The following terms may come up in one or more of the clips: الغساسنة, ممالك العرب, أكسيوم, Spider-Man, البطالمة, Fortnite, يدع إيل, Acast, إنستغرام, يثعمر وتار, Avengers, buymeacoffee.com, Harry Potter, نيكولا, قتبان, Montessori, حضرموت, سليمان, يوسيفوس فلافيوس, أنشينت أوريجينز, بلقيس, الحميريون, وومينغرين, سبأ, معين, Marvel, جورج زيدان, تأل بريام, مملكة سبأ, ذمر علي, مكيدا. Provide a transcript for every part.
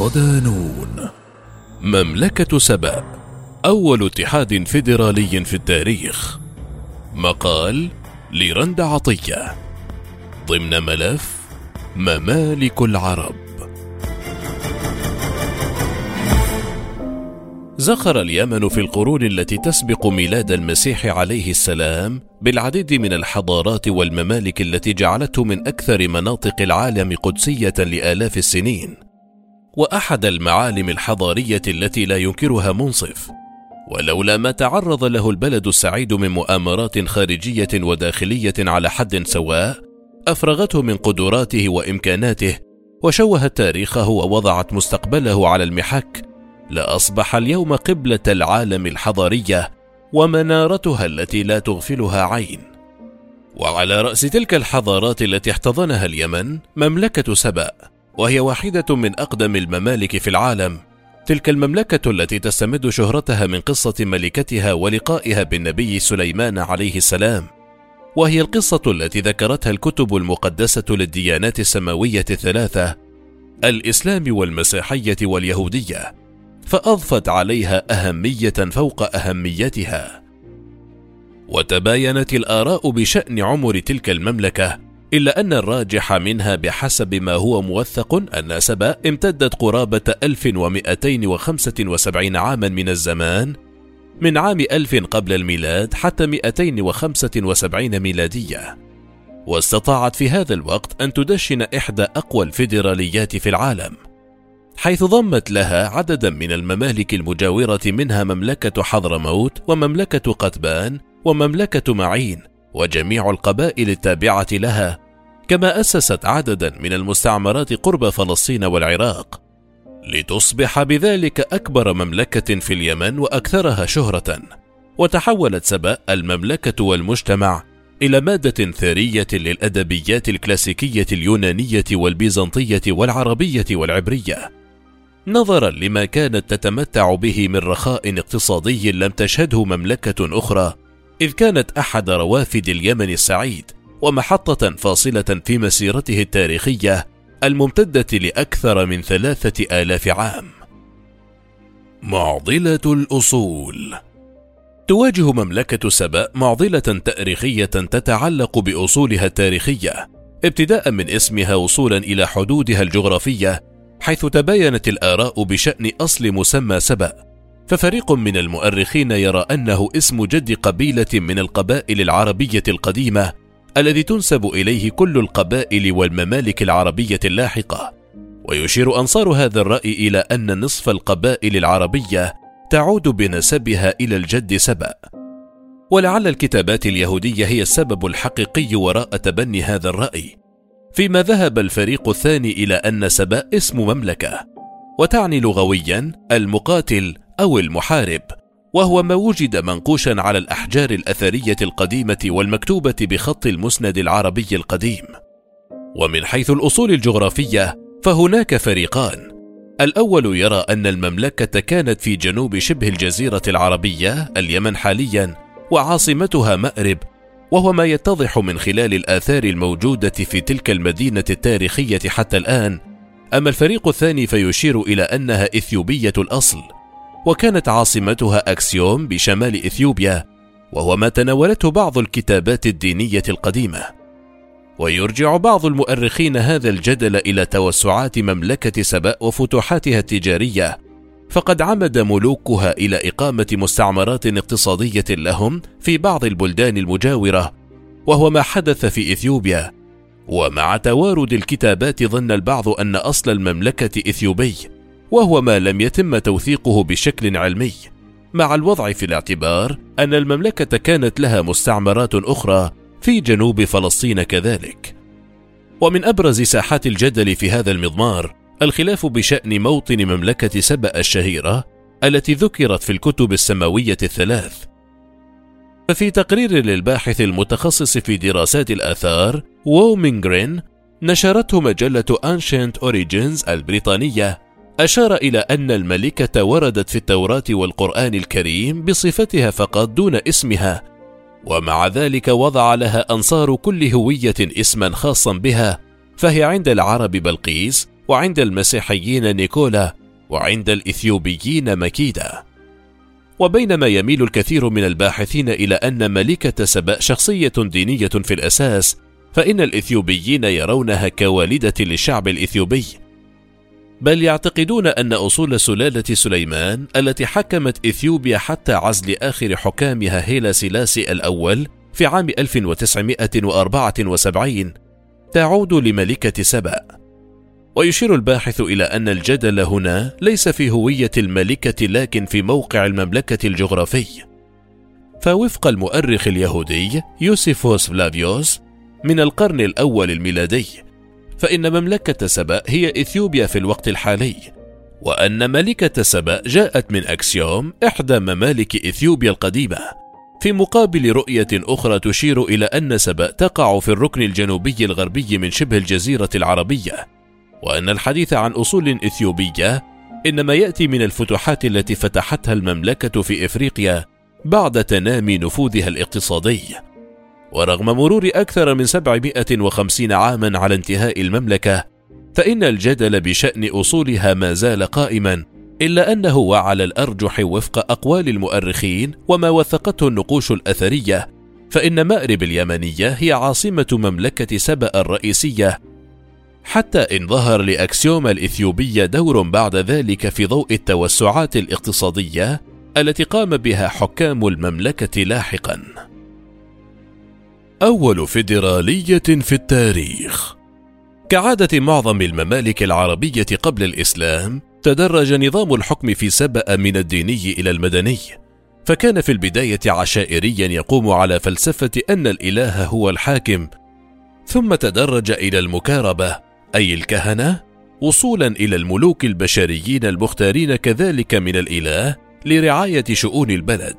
صدانون. مملكة سبأ أول اتحاد فيدرالي في التاريخ. مقال لرند عطية ضمن ملف ممالك العرب. زخر اليمن في القرون التي تسبق ميلاد المسيح عليه السلام بالعديد من الحضارات والممالك التي جعلته من أكثر مناطق العالم قدسية لآلاف السنين، وأحد المعالم الحضارية التي لا ينكرها منصف، ولولا ما تعرض له البلد السعيد من مؤامرات خارجية وداخلية على حد سواء أفرغته من قدراته وإمكاناته وشوهت تاريخه ووضعت مستقبله على المحك، لأصبح اليوم قبلة العالم الحضارية ومنارتها التي لا تغفلها عين. وعلى رأس تلك الحضارات التي احتضنها اليمن مملكة سبأ، وهي واحدة من أقدم الممالك في العالم. تلك المملكة التي تستمد شهرتها من قصة ملكتها ولقائها بالنبي سليمان عليه السلام، وهي القصة التي ذكرتها الكتب المقدسة للديانات السماوية الثلاثة، الإسلام والمسيحية واليهودية، فأضفت عليها أهمية فوق أهميتها. وتباينت الآراء بشأن عمر تلك المملكة، إلا أن الراجح منها بحسب ما هو موثق أن سبأ امتدت قرابة 1275 عاما من الزمان، من عام 1000 قبل الميلاد حتى 275 ميلادية، واستطاعت في هذا الوقت أن تدشن إحدى أقوى الفيدراليات في العالم، حيث ضمت لها عددا من الممالك المجاورة، منها مملكة حضرموت ومملكة قتبان ومملكة معين وجميع القبائل التابعة لها، كما أسست عددا من المستعمرات قرب فلسطين والعراق، لتصبح بذلك أكبر مملكة في اليمن وأكثرها شهرة. وتحولت سبأ المملكة والمجتمع إلى مادة ثرية للأدبيات الكلاسيكية اليونانية والبيزنطية والعربية والعبرية، نظرا لما كانت تتمتع به من رخاء اقتصادي لم تشهده مملكة أخرى، إذ كانت أحد روافد اليمن السعيد ومحطة فاصلة في مسيرته التاريخية الممتدة لأكثر من 3000 عام. معضلة الأصول. تواجه مملكة سبأ معضلة تاريخية تتعلق بأصولها التاريخية، ابتداء من اسمها وصولا إلى حدودها الجغرافية، حيث تباينت الآراء بشأن أصل مسمى سبأ، ففريق من المؤرخين يرى أنه اسم جد قبيلة من القبائل العربية القديمة الذي تنسب إليه كل القبائل والممالك العربية اللاحقة، ويشير أنصار هذا الرأي إلى أن نصف القبائل العربية تعود بنسبها إلى الجد سبأ، ولعل الكتابات اليهودية هي السبب الحقيقي وراء تبني هذا الرأي. فيما ذهب الفريق الثاني إلى أن سبأ اسم مملكة، وتعني لغويا المقاتل أو المحارب، وهو ما وجد منقوشا على الأحجار الأثرية القديمة والمكتوبة بخط المسند العربي القديم. ومن حيث الأصول الجغرافية فهناك فريقان، الأول يرى أن المملكة كانت في جنوب شبه الجزيرة العربية اليمن حاليا، وعاصمتها مأرب، وهو ما يتضح من خلال الآثار الموجودة في تلك المدينة التاريخية حتى الآن. أما الفريق الثاني فيشير إلى أنها إثيوبية الأصل، وكانت عاصمتها أكسيوم بشمال إثيوبيا، وهو ما تناولته بعض الكتابات الدينية القديمة. ويرجع بعض المؤرخين هذا الجدل إلى توسعات مملكة سبأ وفتوحاتها التجارية، فقد عمد ملوكها إلى إقامة مستعمرات اقتصادية لهم في بعض البلدان المجاورة، وهو ما حدث في إثيوبيا. ومع توارد الكتابات ظن البعض أن أصل المملكة إثيوبي، وهو ما لم يتم توثيقه بشكل علمي، مع الوضع في الاعتبار أن المملكة كانت لها مستعمرات أخرى في جنوب فلسطين كذلك. ومن أبرز ساحات الجدل في هذا المضمار الخلاف بشأن موطن مملكة سبأ الشهيرة التي ذكرت في الكتب السماوية الثلاث. ففي تقرير للباحث المتخصص في دراسات الآثار وومينغرين نشرته مجلة أنشينت أوريجينز البريطانية، أشار إلى أن الملكة وردت في التوراة والقرآن الكريم بصفتها فقط دون اسمها، ومع ذلك وضع لها أنصار كل هوية اسما خاصا بها، فهي عند العرب بلقيس، وعند المسيحيين نيكولا، وعند الإثيوبيين مكيدا. وبينما يميل الكثير من الباحثين إلى أن ملكة سبأ شخصية دينية في الأساس، فإن الإثيوبيين يرونها كوالدة للشعب الإثيوبي، بل يعتقدون أن أصول سلالة سليمان التي حكمت إثيوبيا حتى عزل آخر حكامها هيلا سلاسي الأول في عام 1974 تعود لملكة سبأ. ويشير الباحث إلى أن الجدل هنا ليس في هوية الملكة لكن في موقع المملكة الجغرافي. فوفق المؤرخ اليهودي يوسيفوس فلافيوس من القرن الأول الميلادي، فإن مملكة سبأ هي إثيوبيا في الوقت الحالي، وأن ملكة سبأ جاءت من أكسيوم إحدى ممالك إثيوبيا القديمة، في مقابل رؤية أخرى تشير إلى أن سبأ تقع في الركن الجنوبي الغربي من شبه الجزيرة العربية، وأن الحديث عن أصول إثيوبية إنما يأتي من الفتوحات التي فتحتها المملكة في إفريقيا بعد تنامي نفوذها الاقتصادي. ورغم مرور أكثر من 750 عاما على انتهاء المملكة، فإن الجدل بشأن أصولها ما زال قائما، إلا أنه على الأرجح وفق أقوال المؤرخين وما وثقته النقوش الأثرية، فإن مأرب اليمنية هي عاصمة مملكة سبأ الرئيسية، حتى إن ظهر لأكسيوم الإثيوبية دور بعد ذلك في ضوء التوسعات الاقتصادية التي قام بها حكام المملكة لاحقا. أول فيدرالية في التاريخ. كعادة معظم الممالك العربية قبل الإسلام، تدرج نظام الحكم في سبأ من الديني إلى المدني، فكان في البداية عشائريا يقوم على فلسفة أن الإله هو الحاكم، ثم تدرج إلى المكاربة أي الكهنة، وصولا إلى الملوك البشريين المختارين كذلك من الإله لرعاية شؤون البلد.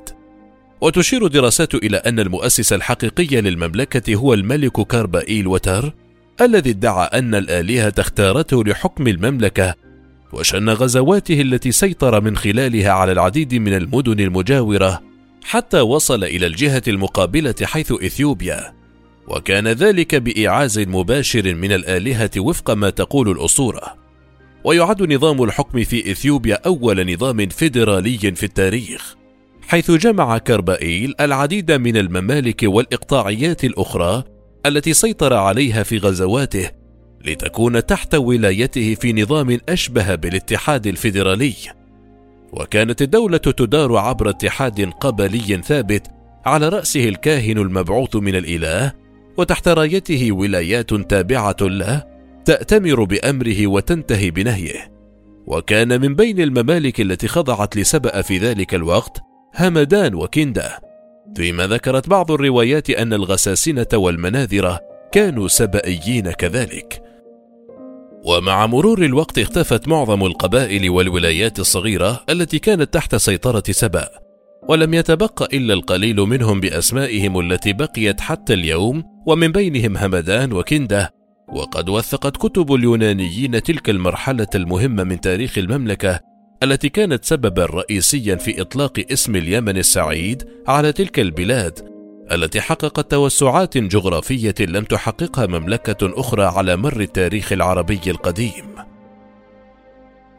وتشير دراسات إلى أن المؤسس الحقيقي للمملكة هو الملك كرب إيل وتر، الذي ادعى أن الآلهة اختارته لحكم المملكة، وشن غزواته التي سيطر من خلالها على العديد من المدن المجاورة حتى وصل إلى الجهة المقابلة حيث إثيوبيا، وكان ذلك بإعاز مباشر من الآلهة وفق ما تقول الأسطورة. ويعد نظام الحكم في إثيوبيا أول نظام فيدرالي في التاريخ، حيث جمع كرب إيل العديد من الممالك والإقطاعيات الأخرى التي سيطر عليها في غزواته، لتكون تحت ولايته في نظام أشبه بالاتحاد الفيدرالي. وكانت الدولة تدار عبر اتحاد قبلي ثابت على رأسه الكاهن المبعوث من الإله، وتحت رايته ولايات تابعة له تأتمر بأمره وتنتهي بنهيه. وكان من بين الممالك التي خضعت لسبأ في ذلك الوقت همدان وكندا، فيما ذكرت بعض الروايات أن الغساسنة والمناذرة كانوا سبأيين كذلك. ومع مرور الوقت اختفت معظم القبائل والولايات الصغيرة التي كانت تحت سيطرة سبأ، ولم يتبق إلا القليل منهم بأسمائهم التي بقيت حتى اليوم، ومن بينهم همدان وكندا. وقد وثقت كتب اليونانيين تلك المرحلة المهمة من تاريخ المملكة التي كانت سببا رئيسيا في إطلاق اسم اليمن السعيد على تلك البلاد التي حققت توسعات جغرافية لم تحققها مملكة أخرى على مر التاريخ العربي القديم.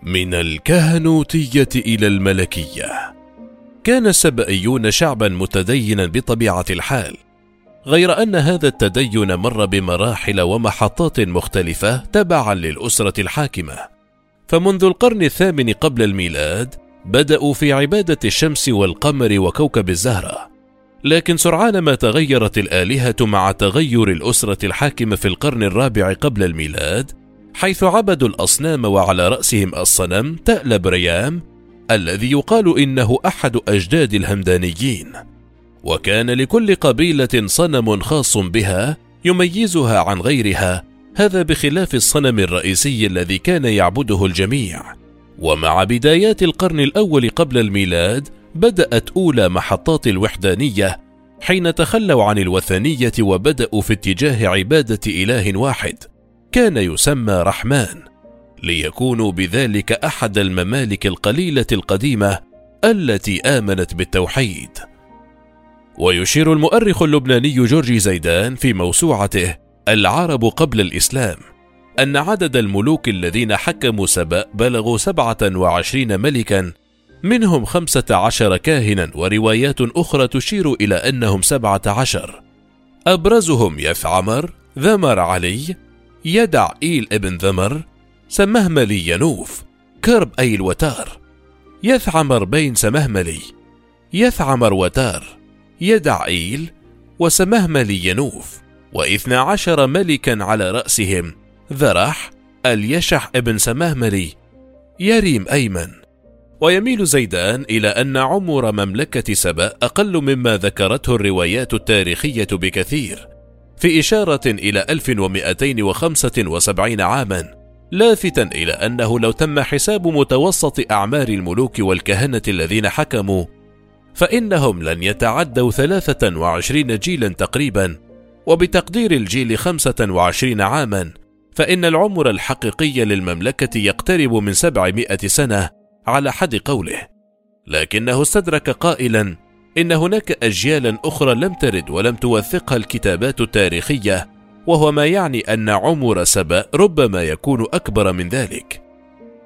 من الكهنوتية إلى الملكية. كان السبأيون شعبا متدينا بطبيعة الحال، غير أن هذا التدين مر بمراحل ومحطات مختلفة تبعا للأسرة الحاكمة. فمنذ القرن الثامن قبل الميلاد بدأوا في عبادة الشمس والقمر وكوكب الزهرة، لكن سرعان ما تغيرت الآلهة مع تغير الأسرة الحاكمة في القرن الرابع قبل الميلاد، حيث عبدوا الأصنام وعلى رأسهم الصنم تأل بريام الذي يقال إنه أحد أجداد الهمدانيين. وكان لكل قبيلة صنم خاص بها يميزها عن غيرها، هذا بخلاف الصنم الرئيسي الذي كان يعبده الجميع. ومع بدايات القرن الأول قبل الميلاد بدأت أولى محطات الوحدانية، حين تخلوا عن الوثنية وبدأوا في اتجاه عبادة إله واحد كان يسمى رحمن، ليكونوا بذلك أحد الممالك القليلة القديمة التي آمنت بالتوحيد. ويشير المؤرخ اللبناني جورج زيدان في موسوعته العرب قبل الإسلام أن عدد الملوك الذين حكموا سبأ بلغوا 27 ملكا، منهم 15 كاهنا، وروايات أخرى تشير إلى أنهم 17. أبرزهم يثعمر، ذمر علي، يدع إيل ابن ذمر، سمهم لي ينوف، كرب إيل وتر، يثعمر بين سمهم لي، يثعمر وتار، يدع إيل وسمهم لي ينوف، و12 ملكا على رأسهم ذرح اليشح ابن سماهمري، يَرِيم ايمن. ويميل زيدان إلى أن عمر مملكة سبأ أقل مما ذكرته الروايات التاريخية بكثير، في إشارة إلى 1275 عاما، لافتا إلى أنه لو تم حساب متوسط أعمار الملوك والكهنة الذين حكموا فإنهم لن يتعدوا 23 جيلا تقريبا، وبتقدير الجيل 25 عاما، فإن العمر الحقيقي للمملكة يقترب من 700 سنة على حد قوله. لكنه استدرك قائلا إن هناك أجيالا أخرى لم ترد ولم توثقها الكتابات التاريخية، وهو ما يعني أن عمر سبأ ربما يكون أكبر من ذلك.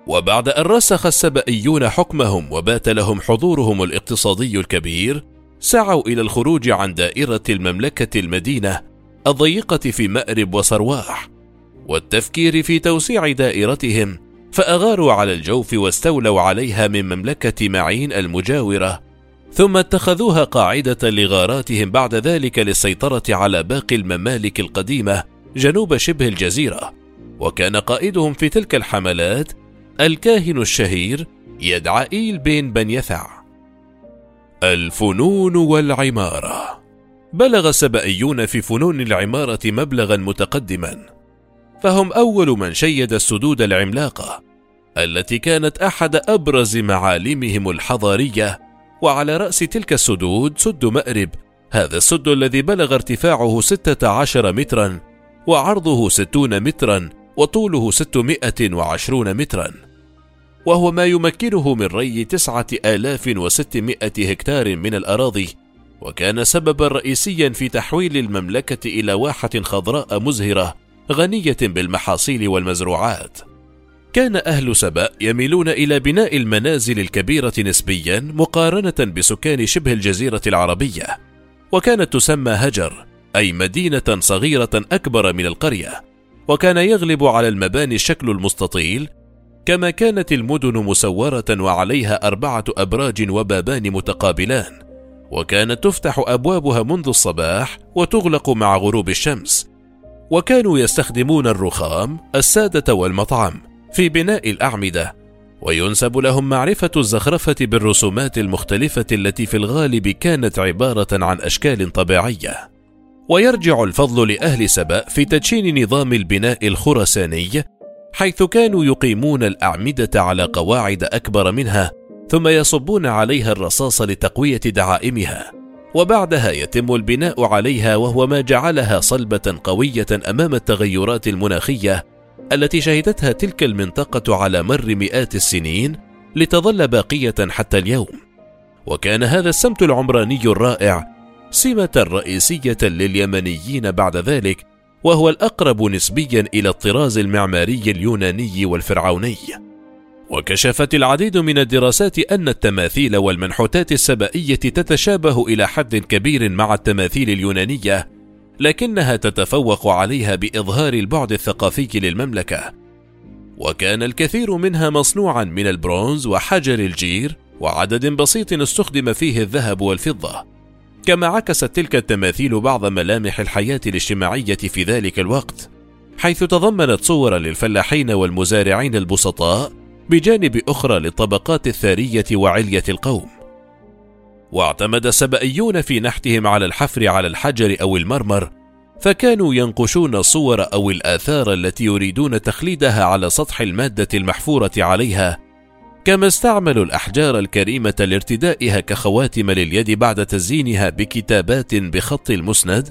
وبعد أن رسخ السبئيون حكمهم وبات لهم حضورهم الاقتصادي الكبير، سعوا إلى الخروج عن دائرة المملكة المدينة الضيقة في مأرب وصرواح والتفكير في توسيع دائرتهم، فأغاروا على الجوف واستولوا عليها من مملكة معين المجاورة، ثم اتخذوها قاعدة لغاراتهم بعد ذلك للسيطرة على باقي الممالك القديمة جنوب شبه الجزيرة. وكان قائدهم في تلك الحملات الكاهن الشهير يدع إيل بن يثع. الفنون والعمارة. بلغ السبئيون في فنون العمارة مبلغا متقدما، فهم أول من شيد السدود العملاقة التي كانت أحد أبرز معالمهم الحضارية، وعلى رأس تلك السدود سد مأرب، هذا السد الذي بلغ ارتفاعه 16 مترا وعرضه 60 مترا وطوله 620 مترا، وهو ما يمكنه من ري 9600 هكتار من الأراضي، وكان سببا رئيسيا في تحويل المملكة إلى واحة خضراء مزهرة غنية بالمحاصيل والمزروعات. كان أهل سبأ يميلون إلى بناء المنازل الكبيرة نسبيا مقارنة بسكان شبه الجزيرة العربية، وكانت تسمى هجر، أي مدينة صغيرة أكبر من القرية، وكان يغلب على المباني الشكل المستطيل، كما كانت المدن مسورة وعليها 4 أبراج وبابان متقابلان، وكانت تفتح أبوابها منذ الصباح وتغلق مع غروب الشمس، وكانوا يستخدمون الرخام، السادة والمطعم في بناء الأعمدة، وينسب لهم معرفة الزخرفة بالرسومات المختلفة التي في الغالب كانت عبارة عن أشكال طبيعية. ويرجع الفضل لأهل سبأ في تدشين نظام البناء الخرساني، حيث كانوا يقيمون الأعمدة على قواعد أكبر منها، ثم يصبون عليها الرصاص لتقوية دعائمها، وبعدها يتم البناء عليها، وهو ما جعلها صلبة قوية أمام التغيرات المناخية التي شهدتها تلك المنطقة على مر مئات السنين، لتظل باقية حتى اليوم. وكان هذا السمت العمراني الرائع سمة رئيسية لليمنيين بعد ذلك، وهو الأقرب نسبيا إلى الطراز المعماري اليوناني والفرعوني. وكشفت العديد من الدراسات أن التماثيل والمنحوتات السبائية تتشابه إلى حد كبير مع التماثيل اليونانية، لكنها تتفوق عليها بإظهار البعد الثقافي للمملكة، وكان الكثير منها مصنوعا من البرونز وحجر الجير وعدد بسيط استخدم فيه الذهب والفضة، كما عكست تلك التماثيل بعض ملامح الحياة الاجتماعية في ذلك الوقت، حيث تضمنت صورا للفلاحين والمزارعين البسطاء، بجانب أخرى للطبقات الثرية وعلية القوم. واعتمد السبئيون في نحتهم على الحفر على الحجر أو المرمر، فكانوا ينقشون الصور أو الآثار التي يريدون تخليدها على سطح المادة المحفورة عليها، كما استعملوا الأحجار الكريمة لارتدائها كخواتم لليد بعد تزيينها بكتابات بخط المسند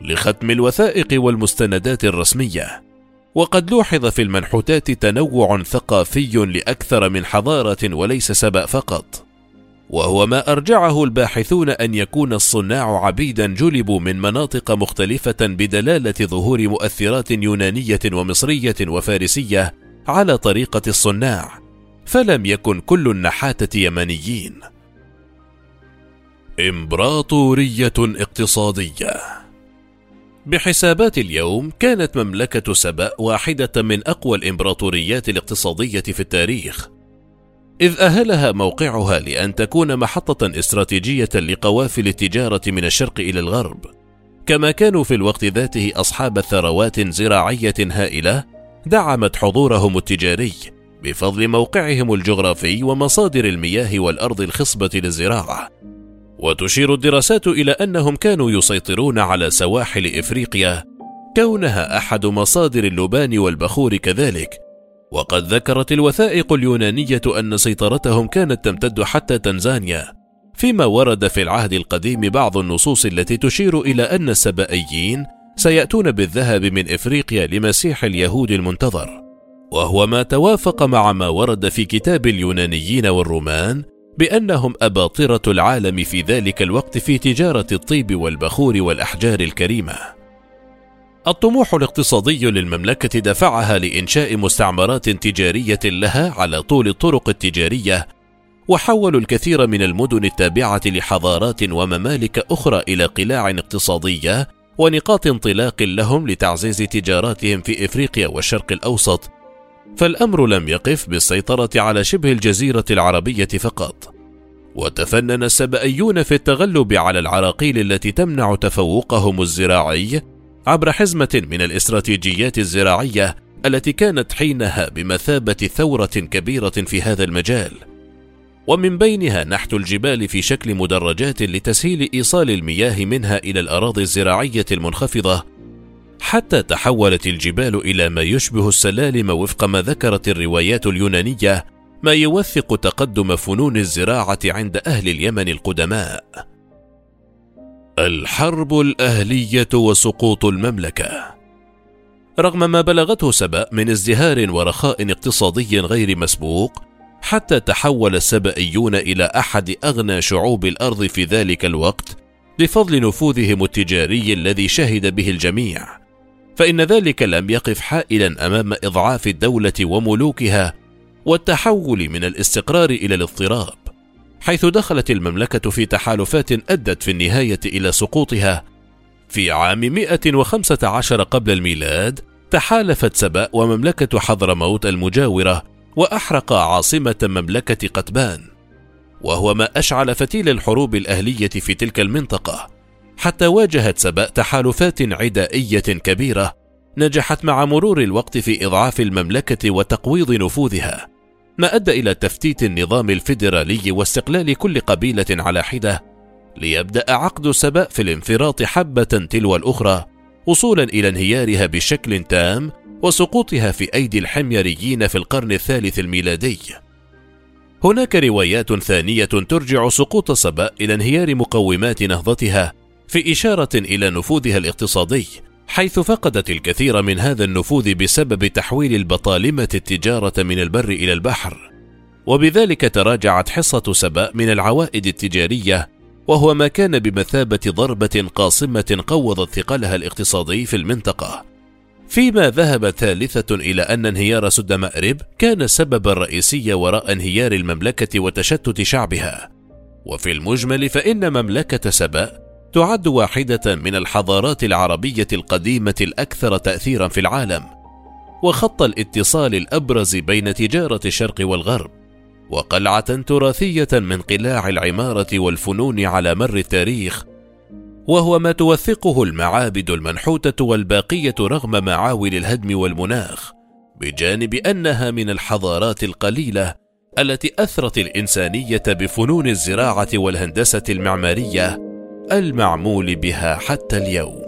لختم الوثائق والمستندات الرسمية. وقد لوحظ في المنحوتات تنوع ثقافي لأكثر من حضارة، وليس سبأ فقط، وهو ما أرجعه الباحثون أن يكون الصناع عبيدا جلبوا من مناطق مختلفة بدلالة ظهور مؤثرات يونانية ومصرية وفارسية على طريقة الصناع، فلم يكن كل النحاتة يمنيين. إمبراطورية اقتصادية. بحسابات اليوم كانت مملكة سبأ واحدة من أقوى الإمبراطوريات الاقتصادية في التاريخ، إذ أهلها موقعها لأن تكون محطة استراتيجية لقوافل التجارة من الشرق إلى الغرب، كما كانوا في الوقت ذاته أصحاب ثروات زراعية هائلة دعمت حضورهم التجاري بفضل موقعهم الجغرافي ومصادر المياه والأرض الخصبة للزراعة. وتشير الدراسات إلى أنهم كانوا يسيطرون على سواحل إفريقيا كونها أحد مصادر اللبان والبخور كذلك، وقد ذكرت الوثائق اليونانية أن سيطرتهم كانت تمتد حتى تنزانيا، فيما ورد في العهد القديم بعض النصوص التي تشير إلى أن السبائيين سيأتون بالذهب من إفريقيا لمسيح اليهود المنتظر، وهو ما توافق مع ما ورد في كتاب اليونانيين والرومان بأنهم أباطرة العالم في ذلك الوقت في تجارة الطيب والبخور والأحجار الكريمة. الطموح الاقتصادي للمملكة دفعها لإنشاء مستعمرات تجارية لها على طول الطرق التجارية، وحولوا الكثير من المدن التابعة لحضارات وممالك أخرى إلى قلاع اقتصادية ونقاط انطلاق لهم لتعزيز تجاراتهم في إفريقيا والشرق الأوسط، فالأمر لم يقف بالسيطرة على شبه الجزيرة العربية فقط، وتفنن السبأيون في التغلب على العراقيل التي تمنع تفوقهم الزراعي عبر حزمة من الاستراتيجيات الزراعية التي كانت حينها بمثابة ثورة كبيرة في هذا المجال، ومن بينها نحت الجبال في شكل مدرجات لتسهيل إيصال المياه منها إلى الأراضي الزراعية المنخفضة، حتى تحولت الجبال إلى ما يشبه السلالم وفق ما ذكرت الروايات اليونانية، ما يوثق تقدم فنون الزراعة عند أهل اليمن القدماء. الحرب الأهلية وسقوط المملكة. رغم ما بلغته سبأ من ازدهار ورخاء اقتصادي غير مسبوق، حتى تحول السبأيون إلى أحد أغنى شعوب الأرض في ذلك الوقت بفضل نفوذهم التجاري الذي شهد به الجميع، فإن ذلك لم يقف حائلا أمام إضعاف الدولة وملوكها والتحول من الاستقرار إلى الاضطراب، حيث دخلت المملكة في تحالفات أدت في النهاية إلى سقوطها. في عام 115 قبل الميلاد تحالفت سبأ ومملكة حضرموت المجاورة وأحرقا عاصمة مملكة قتبان، وهو ما أشعل فتيل الحروب الأهلية في تلك المنطقة، حتى واجهت سبأ تحالفات عدائية كبيرة نجحت مع مرور الوقت في إضعاف المملكة وتقويض نفوذها، ما أدى إلى تفتيت النظام الفيدرالي واستقلال كل قبيلة على حدة، ليبدأ عقد سبأ في الانفراط حبة تلو الأخرى، وصولا إلى انهيارها بشكل تام وسقوطها في أيدي الحميريين في القرن الثالث الميلادي. هناك روايات ثانية ترجع سقوط سبأ إلى انهيار مقومات نهضتها، في إشارة إلى نفوذها الاقتصادي، حيث فقدت الكثير من هذا النفوذ بسبب تحويل البطالمة التجارة من البر إلى البحر، وبذلك تراجعت حصة سبأ من العوائد التجارية، وهو ما كان بمثابة ضربة قاصمة قوضت ثقلها الاقتصادي في المنطقة. فيما ذهبت ثالثة إلى أن انهيار سد مأرب كان السبب الرئيسي وراء انهيار المملكة وتشتت شعبها. وفي المجمل فإن مملكة سبأ تعد واحدة من الحضارات العربية القديمة الأكثر تأثيرا في العالم، وخط الاتصال الأبرز بين تجارة الشرق والغرب، وقلعة تراثية من قلاع العمارة والفنون على مر التاريخ، وهو ما توثقه المعابد المنحوتة والباقية رغم معاول الهدم والمناخ، بجانب أنها من الحضارات القليلة التي أثرت الإنسانية بفنون الزراعة والهندسة المعمارية المعمول بها حتى اليوم.